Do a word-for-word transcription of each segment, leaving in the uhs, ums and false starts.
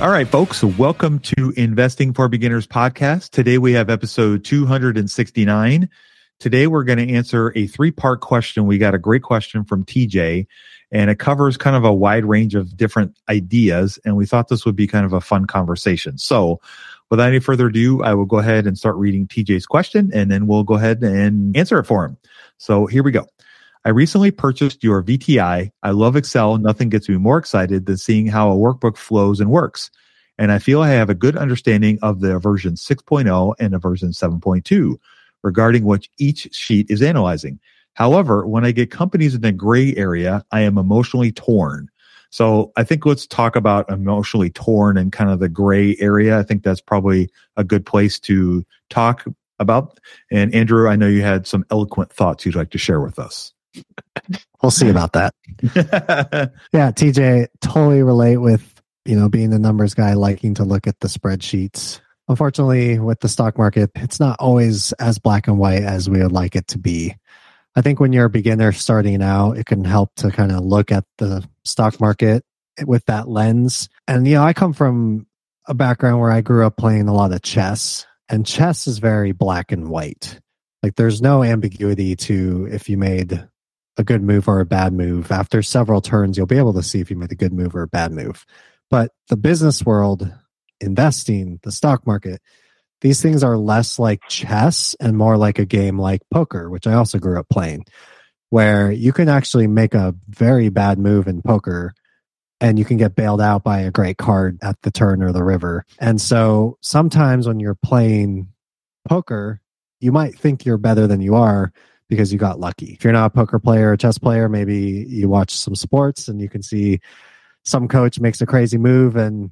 All right, folks, welcome to Investing for Beginners podcast. Today we have episode two sixty-nine. Today we're going to answer a three-part question. We got a great question from T J, and it covers kind of a wide range of different ideas, and we thought this would be kind of a fun conversation. So without any further ado, I will go ahead and start reading T J's question, and then we'll go ahead and answer it for him. So here we go. I recently purchased your V T I. I love Excel. Nothing gets me more excited than seeing how a workbook flows and works. And I feel I have a good understanding of the version six point oh and a version seven point two regarding what each sheet is analyzing. However, when I get companies in the gray area, I am emotionally torn. So I think let's talk about emotionally torn and kind of the gray area. I think that's probably a good place to talk about. And Andrew, I know you had some eloquent thoughts you'd like to share with us. We'll see about that. Yeah, T J, totally relate with, you know, being the numbers guy, liking to look at the spreadsheets. Unfortunately, with the stock market, it's not always as black and white as we would like it to be. I think when you're a beginner starting out, it can help to kind of look at the stock market with that lens. And, you know, I come from a background where I grew up playing a lot of chess, and chess is very black and white. Like, there's no ambiguity to if you made a good move or a bad move. After several turns, you'll be able to see if you made a good move or a bad move. But the business world, investing, the stock market, these things are less like chess and more like a game like poker, which I also grew up playing, where you can actually make a very bad move in poker and you can get bailed out by a great card at the turn or the river. And so sometimes when you're playing poker, you might think you're better than you are because you got lucky. If you're not a poker player or chess player, maybe you watch some sports and you can see some coach makes a crazy move, and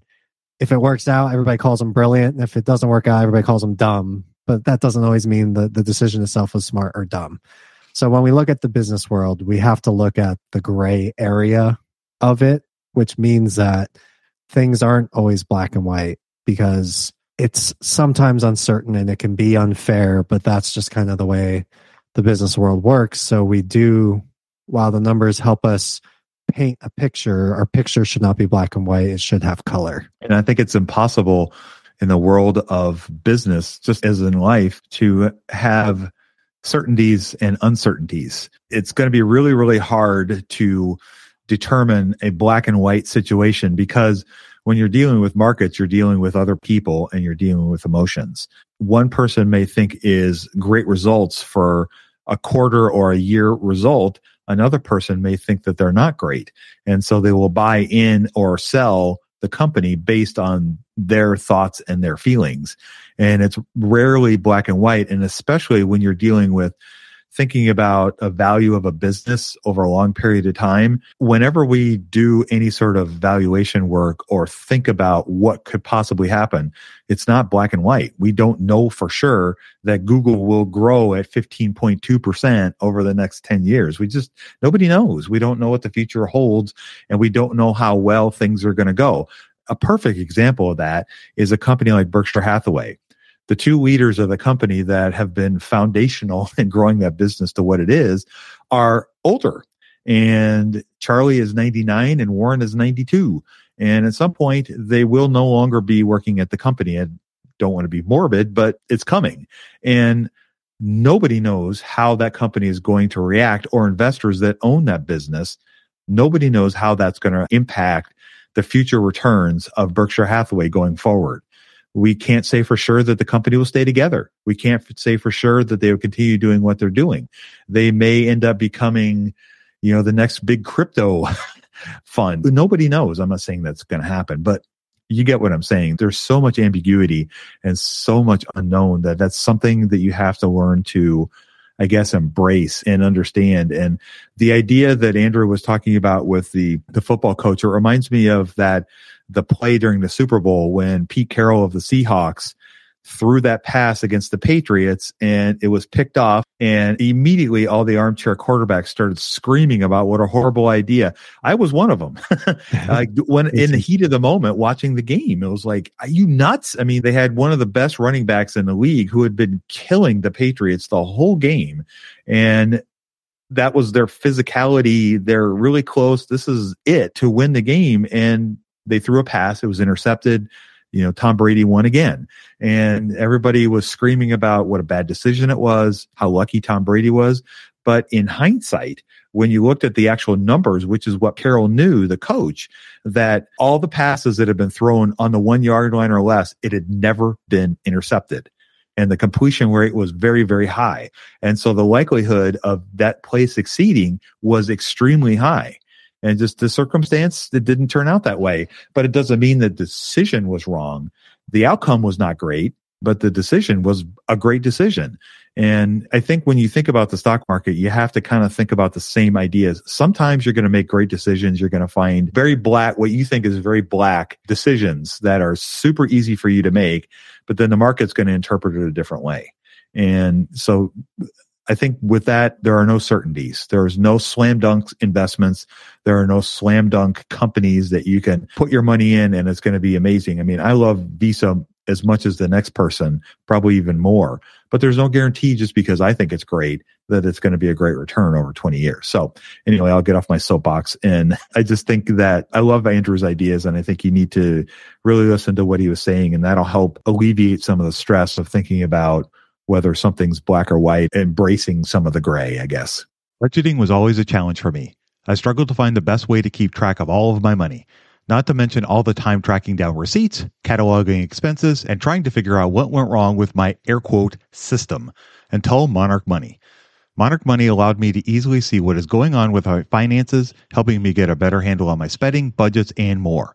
if it works out, everybody calls him brilliant. And if it doesn't work out, everybody calls him dumb. But that doesn't always mean that the decision itself was smart or dumb. So when we look at the business world, we have to look at the gray area of it, which means that things aren't always black and white because it's sometimes uncertain and it can be unfair, but that's just kind of the way the business world works. So we do, while the numbers help us paint a picture, our picture should not be black and white. It should have color. And I think it's impossible in the world of business, just as in life, to have certainties and uncertainties. It's going to be really, really hard to determine a black and white situation because when you're dealing with markets, you're dealing with other people and you're dealing with emotions. One person may think is great results for a quarter or a year result, another person may think that they're not great. And so they will buy in or sell the company based on their thoughts and their feelings. And it's rarely black and white. And especially when you're dealing with thinking about a value of a business over a long period of time, whenever we do any sort of valuation work or think about what could possibly happen, it's not black and white. We don't know for sure that Google will grow at fifteen point two percent over the next ten years. We just, nobody knows. We don't know what the future holds, and we don't know how well things are going to go. A perfect example of that is a company like Berkshire Hathaway. The two leaders of the company that have been foundational in growing that business to what it is are older. And Charlie is ninety-nine and Warren is ninety-two. And at some point, they will no longer be working at the company. I don't want to be morbid, but it's coming. And nobody knows how that company is going to react, or investors that own that business. Nobody knows how that's going to impact the future returns of Berkshire Hathaway going forward. We can't say for sure that the company will stay together. We can't say for sure that they will continue doing what they're doing. They may end up becoming, you know, the next big crypto fund. Nobody knows. I'm not saying that's going to happen, but you get what I'm saying. There's so much ambiguity and so much unknown that that's something that you have to learn to, I guess, embrace and understand. And the idea that Andrew was talking about with the, the football coach, it reminds me of that the play during the Super Bowl when Pete Carroll of the Seahawks threw that pass against the Patriots, and it was picked off, and immediately all the armchair quarterbacks started screaming about what a horrible idea. I was one of them. Like when in the heat of the moment watching the game, it was like, are you nuts? I mean, they had one of the best running backs in the league who had been killing the Patriots the whole game, and that was their physicality. They're really close. This is it to win the game, and they threw a pass. It was intercepted. You know, Tom Brady won again. And everybody was screaming about what a bad decision it was, how lucky Tom Brady was. But in hindsight, when you looked at the actual numbers, which is what Carroll knew, the coach, that all the passes that had been thrown on the one yard line or less, it had never been intercepted. And the completion rate was very, very high. And so the likelihood of that play succeeding was extremely high. And just the circumstance, it didn't turn out that way. But it doesn't mean the decision was wrong. The outcome was not great, but the decision was a great decision. And I think when you think about the stock market, you have to kind of think about the same ideas. Sometimes you're going to make great decisions. You're going to find very black, what you think is very black decisions that are super easy for you to make, but then the market's going to interpret it a different way. And so I think with that, there are no certainties. There is no slam dunk investments. There are no slam dunk companies that you can put your money in and it's going to be amazing. I mean, I love Visa as much as the next person, probably even more. But there's no guarantee just because I think it's great that it's going to be a great return over twenty years. So anyway, I'll get off my soapbox. And I just think that I love Andrew's ideas, and I think you need to really listen to what he was saying, and that'll help alleviate some of the stress of thinking about whether something's black or white, embracing some of the gray, I guess. Budgeting was always a challenge for me. I struggled to find the best way to keep track of all of my money, not to mention all the time tracking down receipts, cataloging expenses, and trying to figure out what went wrong with my air quote system until Monarch Money. Monarch Money allowed me to easily see what is going on with my finances, helping me get a better handle on my spending, budgets, and more.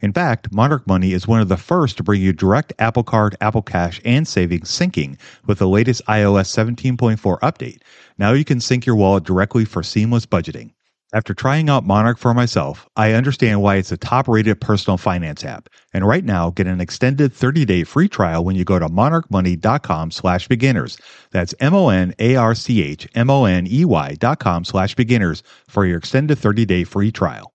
In fact, Monarch Money is one of the first to bring you direct Apple Card, Apple Cash, and savings syncing with the latest i O S seventeen point four update. Now you can sync your wallet directly for seamless budgeting. After trying out Monarch for myself, I understand why it's a top-rated personal finance app. And right now, get an extended thirty-day free trial when you go to monarchmoney.com slash beginners. That's M-O-N-A-R-C-H-M-O-N-E-Y dot com slash beginners for your extended thirty-day free trial.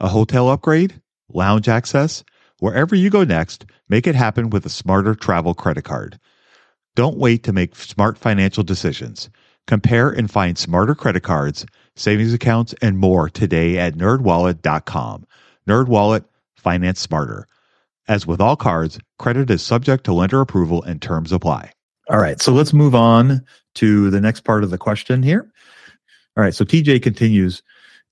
A hotel upgrade? Lounge access? Wherever you go next, make it happen with a smarter travel credit card. Don't wait to make smart financial decisions. Compare and find smarter credit cards, savings accounts, and more today at nerd wallet dot com. NerdWallet, finance smarter. As with all cards, credit is subject to lender approval and terms apply. All right, so let's move on to the next part of the question here. All right, so T J continues.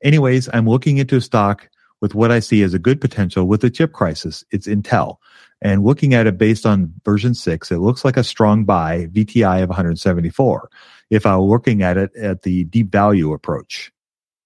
Anyways, I'm looking into a stock with what I see as a good potential with the chip crisis. It's Intel. And looking at it based on version six, it looks like a strong buy, V T I of one hundred seventy-four, if I were looking at it at the deep value approach.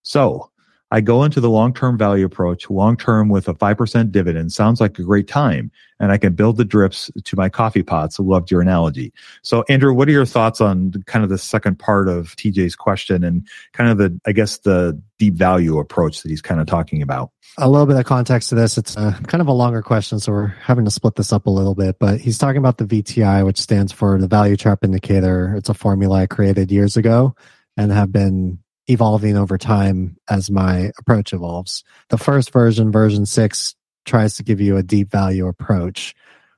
So I go into the long-term value approach, long-term with a five percent dividend. Sounds like a great time, and I can build the drips to my coffee pots. I loved your analogy. So, Andrew, what are your thoughts on kind of the second part of T J's question and kind of the, I guess, the deep value approach that he's kind of talking about? A little bit of context to this. It's a, kind of a longer question, so we're having to split this up a little bit, but he's talking about the V T I, which stands for the Value Trap Indicator. It's a formula I created years ago and have been evolving over time as my approach evolves. The first version, version six, tries to give you a deep value approach,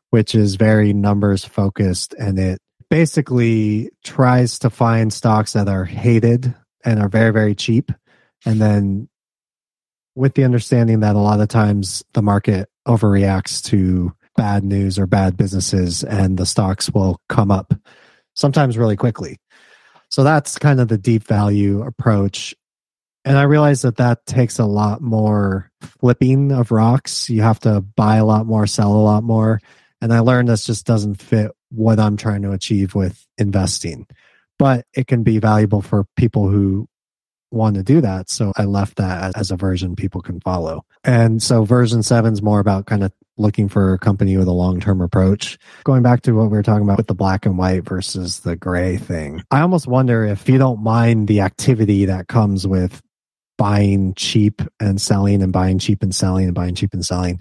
which is very numbers focused, and it basically tries to find stocks that are hated and are very, very cheap. And then with the understanding that a lot of times the market overreacts to bad news or bad businesses, and the stocks will come up sometimes really quickly. So that's kind of the deep value approach. And I realize that that takes a lot more flipping of rocks. You have to buy a lot more, sell a lot more. And I learned this just doesn't fit what I'm trying to achieve with investing. But it can be valuable for people who want to do that. So I left that as a version people can follow. And so version seven is more about kind of looking for a company with a long-term approach. Going back to what we were talking about with the black and white versus the gray thing, I almost wonder if you don't mind the activity that comes with buying cheap and selling and buying cheap and selling and buying cheap and selling,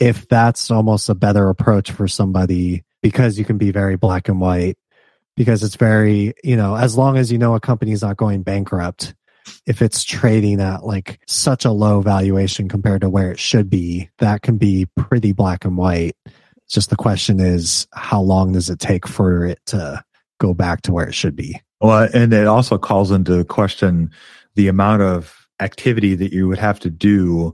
if that's almost a better approach for somebody, because you can be very black and white, because it's very, you know, as long as you know a company's not going bankrupt, if it's trading at like such a low valuation compared to where it should be, that can be pretty black and white. It's just the question is, how long does it take for it to go back to where it should be? Well, and it also calls into question the amount of activity that you would have to do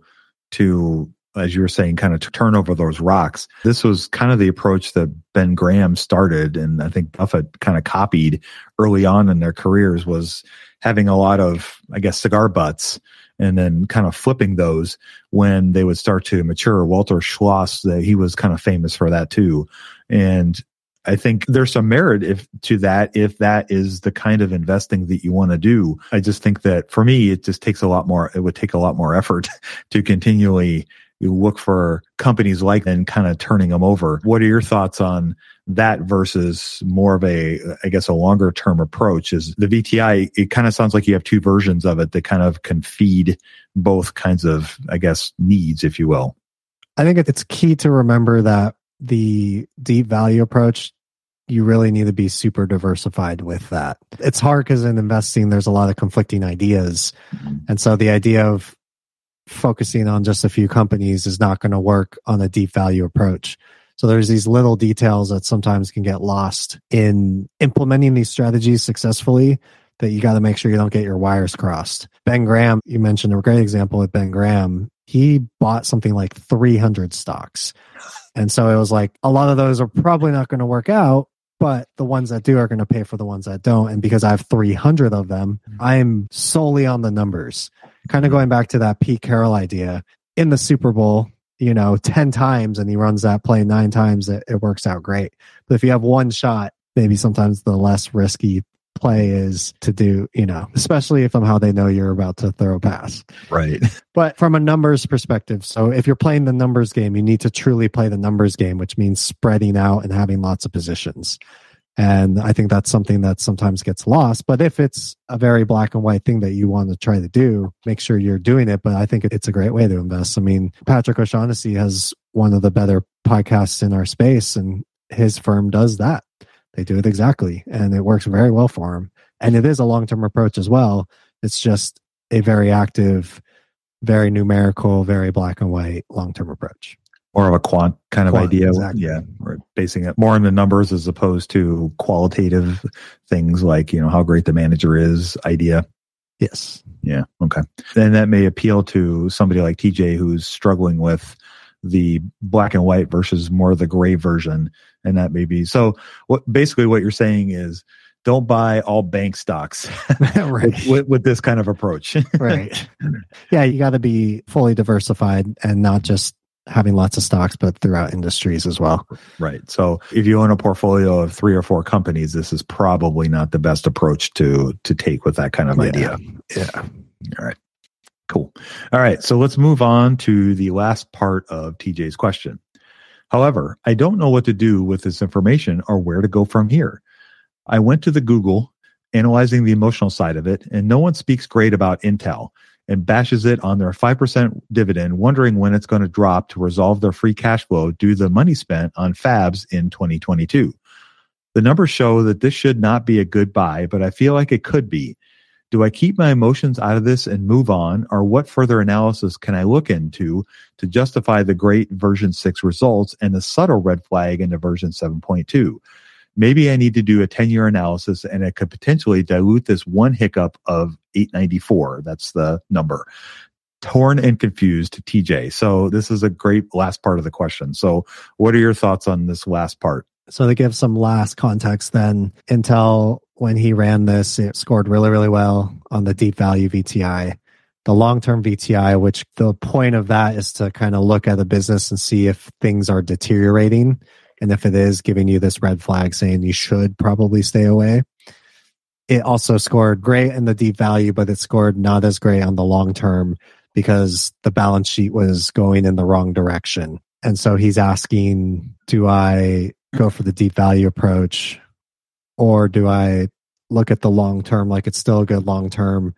to, as you were saying, kind of to turn over those rocks. This was kind of the approach that Ben Graham started, and I think Buffett kind of copied early on in their careers, was having a lot of, I guess, cigar butts and then kind of flipping those when they would start to mature. Walter Schloss, he was kind of famous for that too. And I think there's some merit if, to that, if that is the kind of investing that you want to do. I just think that for me, it just takes a lot more, it would take a lot more effort to continually you look for companies like that and kind of turning them over. What are your thoughts on that versus more of a, I guess, a longer term approach? Is the V T I, it kind of sounds like you have two versions of it that kind of can feed both kinds of, I guess, needs, if you will. I think it's key to remember that the deep value approach, you really need to be super diversified with that. It's hard because in investing, there's a lot of conflicting ideas. And so the idea of focusing on just a few companies is not going to work on a deep value approach. So there's these little details that sometimes can get lost in implementing these strategies successfully, that you got to make sure you don't get your wires crossed. Ben Graham, you mentioned a great example with Ben Graham. he bought something like three hundred stocks. And so it was like, a lot of those are probably not going to work out, but the ones that do are going to pay for the ones that don't. And because I have three hundred of them, I'm solely on the numbers. Kind of going back to that Pete Carroll idea in the Super Bowl, you know, ten times and he runs that play nine times, it, it works out great. But if you have one shot, maybe sometimes the less risky play is to do, you know, especially if somehow they know you're about to throw a pass. Right. But from a numbers perspective, so if you're playing the numbers game, you need to truly play the numbers game, which means spreading out and having lots of positions. And I think that's something that sometimes gets lost. But if it's a very black and white thing that you want to try to do, make sure you're doing it. But I think it's a great way to invest. I mean, Patrick O'Shaughnessy has one of the better podcasts in our space, and his firm does that. They do it exactly. And it works very well for him. And it is a long-term approach as well. It's just a very active, very numerical, very black and white long-term approach. More of a quant kind of quant, idea. Exactly. Yeah. We're basing it more on the numbers as opposed to qualitative things like, you know, how great the manager is idea. Yes. Yeah. Okay. And that may appeal to somebody like T J who's struggling with the black and white versus more the gray version. And that may be, so what basically what you're saying is don't buy all bank stocks right. with, with this kind of approach. Right. Yeah. You got to be fully diversified and not just having lots of stocks, but throughout industries as well. Right. So if you own a portfolio of three or four companies, this is probably not the best approach to to take with that kind of yeah. idea. Yeah. All right. Cool. All right. So let's move on to the last part of T J's question. However, I don't know what to do with this information or where to go from here. I went to the Google, analyzing the emotional side of it, and no one speaks great about Intel and bashes it on their five percent dividend, wondering when it's going to drop to resolve their free cash flow due to the money spent on fabs in twenty twenty-two. The numbers show that this should not be a good buy, but I feel like it could be. Do I keep my emotions out of this and move on, or what further analysis can I look into to justify the great version six results and the subtle red flag into version seven point two? Maybe I need to do a ten-year analysis, and it could potentially dilute this one hiccup of eight ninety-four. That's the number. Torn and confused to T J. So this is a great last part of the question. So what are your thoughts on this last part? So to give some last context then, Intel, when he ran this, it scored really, really well on the deep value V T I. The long-term V T I, which the point of that is to kind of look at the business and see if things are deteriorating. And if it is giving you this red flag saying you should probably stay away. It also scored great in the deep value, but it scored not as great on the long term because the balance sheet was going in the wrong direction. And so he's asking, do I go for the deep value approach or do I look at the long term like it's still a good long term?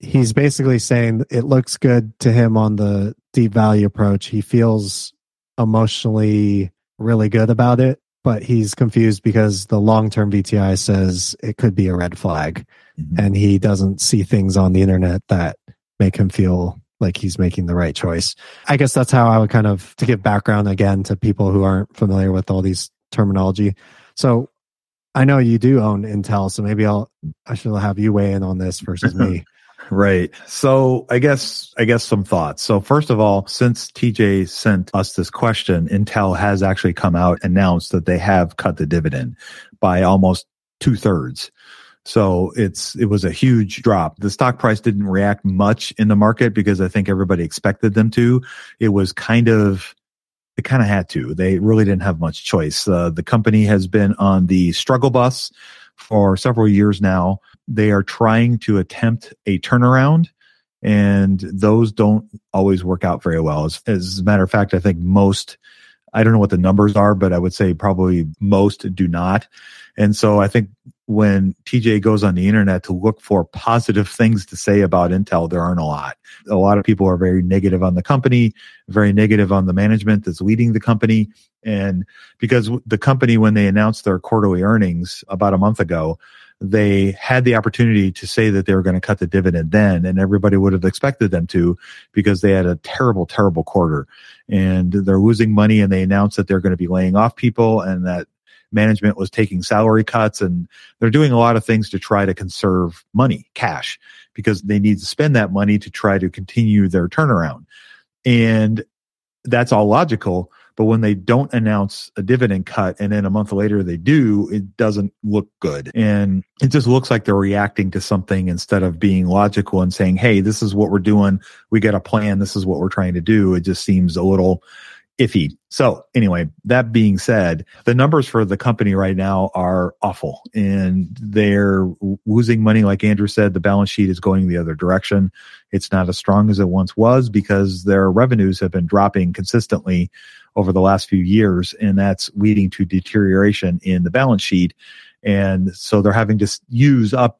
He's basically saying it looks good to him on the deep value approach. He feels emotionally really good about it, but he's confused because the long-term V T I says it could be a red flag, mm-hmm. and he doesn't see things on the internet that make him feel like he's making the right choice. I guess that's how I would kind of, to give background again to people who aren't familiar with all these terminology. So I know you do own Intel, so maybe I'll, I should have you weigh in on this versus me. Right. So I guess, I guess some thoughts. So first of all, since T J sent us this question, Intel has actually come out and announced that they have cut the dividend by almost two thirds. So it's, it was a huge drop. The stock price didn't react much in the market because I think everybody expected them to. It was kind of, they kind of had to, they really didn't have much choice. Uh, the company has been on the struggle bus for several years now. They are trying to attempt a turnaround, and those don't always work out very well. As, as a matter of fact, I think most, I don't know what the numbers are, but I would say probably most do not. And so I think when T J goes on the internet to look for positive things to say about Intel, there aren't a lot. A lot of people are very negative on the company, very negative on the management that's leading the company. And because the company, when they announced their quarterly earnings about a month ago, they had the opportunity to say that they were going to cut the dividend then, and everybody would have expected them to because they had a terrible, terrible quarter. And they're losing money, and they announced that they're going to be laying off people and that management was taking salary cuts, and they're doing a lot of things to try to conserve money, cash, because they need to spend that money to try to continue their turnaround. And that's all logical. But when they don't announce a dividend cut and then a month later they do, it doesn't look good. And it just looks like they're reacting to something instead of being logical and saying, hey, this is what we're doing. We got a plan. This is what we're trying to do. It just seems a little iffy. So anyway, that being said, the numbers for the company right now are awful and they're losing money. Like Andrew said, the balance sheet is going the other direction. It's not as strong as it once was because their revenues have been dropping consistently over the last few years, and that's leading to deterioration in the balance sheet. And so they're having to use up,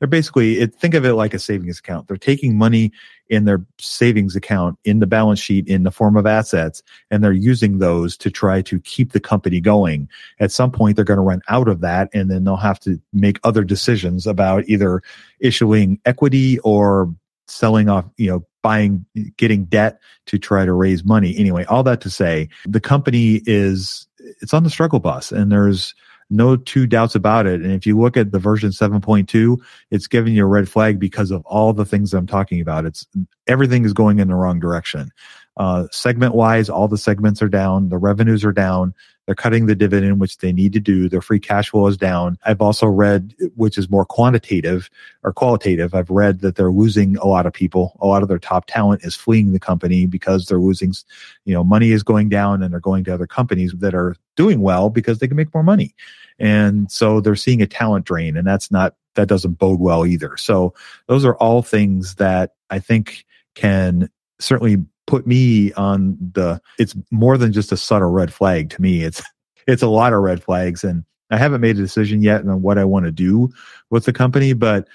they're basically, it, think of it like a savings account. They're taking money in their savings account, in the balance sheet, in the form of assets, and they're using those to try to keep the company going. At some point, they're going to run out of that, and then they'll have to make other decisions about either issuing equity or selling off, you know, buying, getting debt to try to raise money. Anyway, all that to say, the company is, it's on the struggle bus, and there's no two doubts about it. And if you look at the version seven point two, it's giving you a red flag because of all the things that I'm talking about. It's everything is going in the wrong direction. Uh, segment wise, all the segments are down. The revenues are down. They're cutting the dividend, which they need to do. Their free cash flow is down. I've also read, which is more quantitative or qualitative, I've read that they're losing a lot of people. A lot of their top talent is fleeing the company because they're losing, you know, money is going down and they're going to other companies that are doing well because they can make more money. And so they're seeing a talent drain, and that's not, that doesn't bode well either. So those are all things that I think can certainly put me on the, it's more than just a subtle red flag to me. It's, it's a lot of red flags, and I haven't made a decision yet on what I want to do with the company, but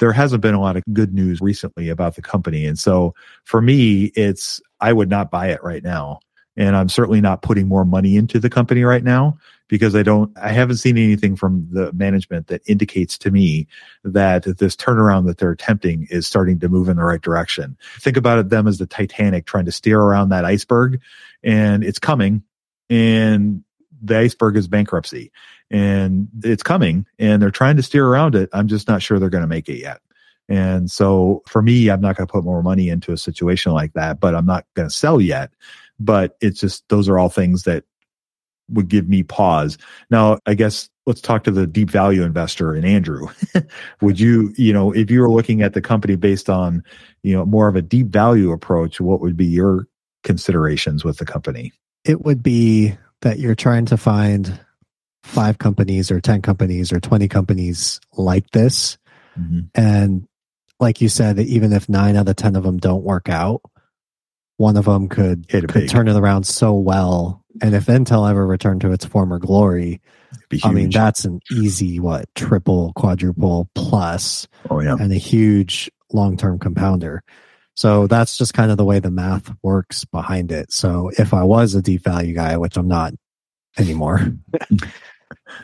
there hasn't been a lot of good news recently about the company. And so for me, it's, I would not buy it right now. And I'm certainly not putting more money into the company right now because I don't, I haven't seen anything from the management that indicates to me that this turnaround that they're attempting is starting to move in the right direction. Think about it, them as the Titanic trying to steer around that iceberg, and it's coming, and the iceberg is bankruptcy, and it's coming, and they're trying to steer around it. I'm just not sure they're going to make it yet. And so for me, I'm not going to put more money into a situation like that, but I'm not going to sell yet. But it's just, those are all things that would give me pause. Now, I guess let's talk to the deep value investor and Andrew. Would you, you know, if you were looking at the company based on, you know, more of a deep value approach, what would be your considerations with the company? It would be that you're trying to find five companies or ten companies or twenty companies like this. Mm-hmm. And like you said, even if nine out of ten of them don't work out, one of them could, could turn it around so well. And if Intel ever returned to its former glory, I mean, that's an easy, what, triple, quadruple plus, oh, yeah. and a huge long-term compounder. So that's just kind of the way the math works behind it. So if I was a deep value guy, which I'm not anymore,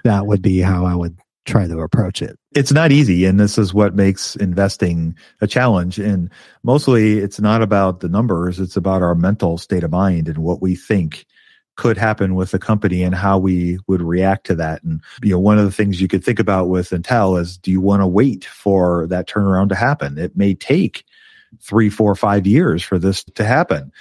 that would be how I would try to approach it. It's not easy, and this is what makes investing a challenge. And mostly it's not about the numbers, it's about our mental state of mind and what we think could happen with the company and how we would react to that. And you know, one of the things you could think about with Intel is, do you want to wait for that turnaround to happen? It may take three, four, five years for this to happen.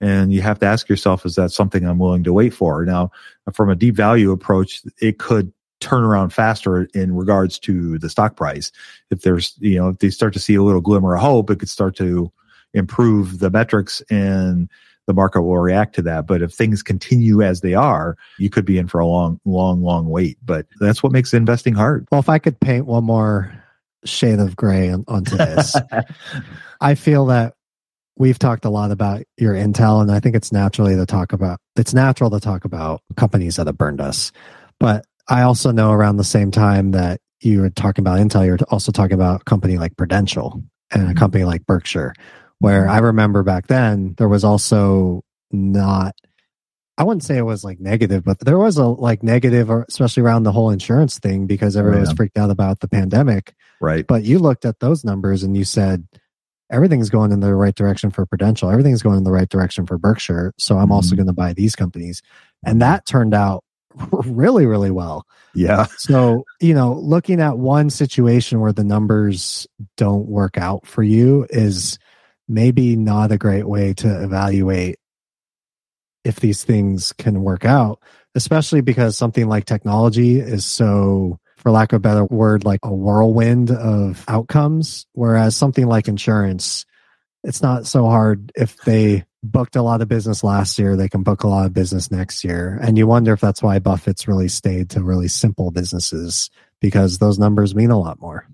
And you have to ask yourself, is that something I'm willing to wait for? Now, from a deep value approach, it could turn around faster in regards to the stock price. If there's, you know, if they start to see a little glimmer of hope, it could start to improve the metrics and the market will react to that. But if things continue as they are, you could be in for a long, long, long wait. But that's what makes investing hard. Well, if I could paint one more shade of gray on, onto this, I feel that we've talked a lot about your Intel, and I think it's naturally to talk about, it's natural to talk about companies that have burned us. But I also know around the same time that you were talking about Intel, you're also talking about a company like Prudential and a company like Berkshire, where I remember back then there was also not, I wouldn't say it was like negative, but there was a like negative, especially around the whole insurance thing, because everyone yeah. was freaked out about the pandemic. Right. But you looked at those numbers and you said, everything's going in the right direction for Prudential. Everything's going in the right direction for Berkshire. So I'm mm-hmm. also going to buy these companies. And that turned out really, really well. Yeah. So, you know, looking at one situation where the numbers don't work out for you is maybe not a great way to evaluate if these things can work out, especially because something like technology is so, for lack of a better word, like a whirlwind of outcomes, whereas something like insurance, it's not so hard. If they booked a lot of business last year, they can book a lot of business next year. And you wonder if that's why Buffett's really stayed to really simple businesses, because those numbers mean a lot more.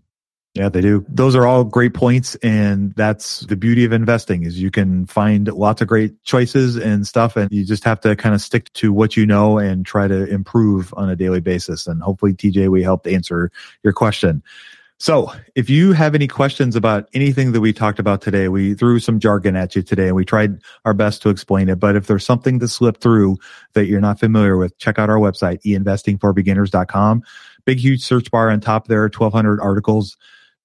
Yeah, they do. Those are all great points. And that's the beauty of investing, is you can find lots of great choices and stuff. And you just have to kind of stick to what you know and try to improve on a daily basis. And hopefully, T J, we helped answer your question. So if you have any questions about anything that we talked about today, we threw some jargon at you today and we tried our best to explain it. But if there's something that slipped through that you're not familiar with, check out our website, e investing for beginners dot com. Big, huge search bar on top there, twelve hundred articles.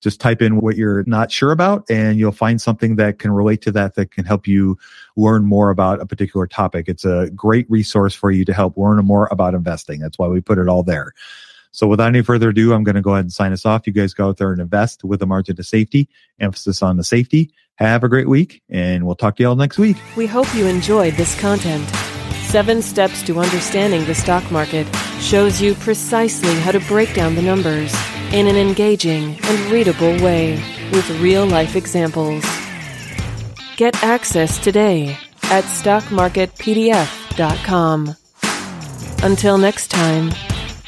Just type in what you're not sure about and you'll find something that can relate to that, that can help you learn more about a particular topic. It's a great resource for you to help learn more about investing. That's why we put it all there. So without any further ado, I'm going to go ahead and sign us off. You guys go out there and invest with a margin of safety, emphasis on the safety. Have a great week, and we'll talk to you all next week. We hope you enjoyed this content. Seven Steps to Understanding the Stock Market shows you precisely how to break down the numbers in an engaging and readable way with real-life examples. Get access today at stock market p d f dot com. Until next time,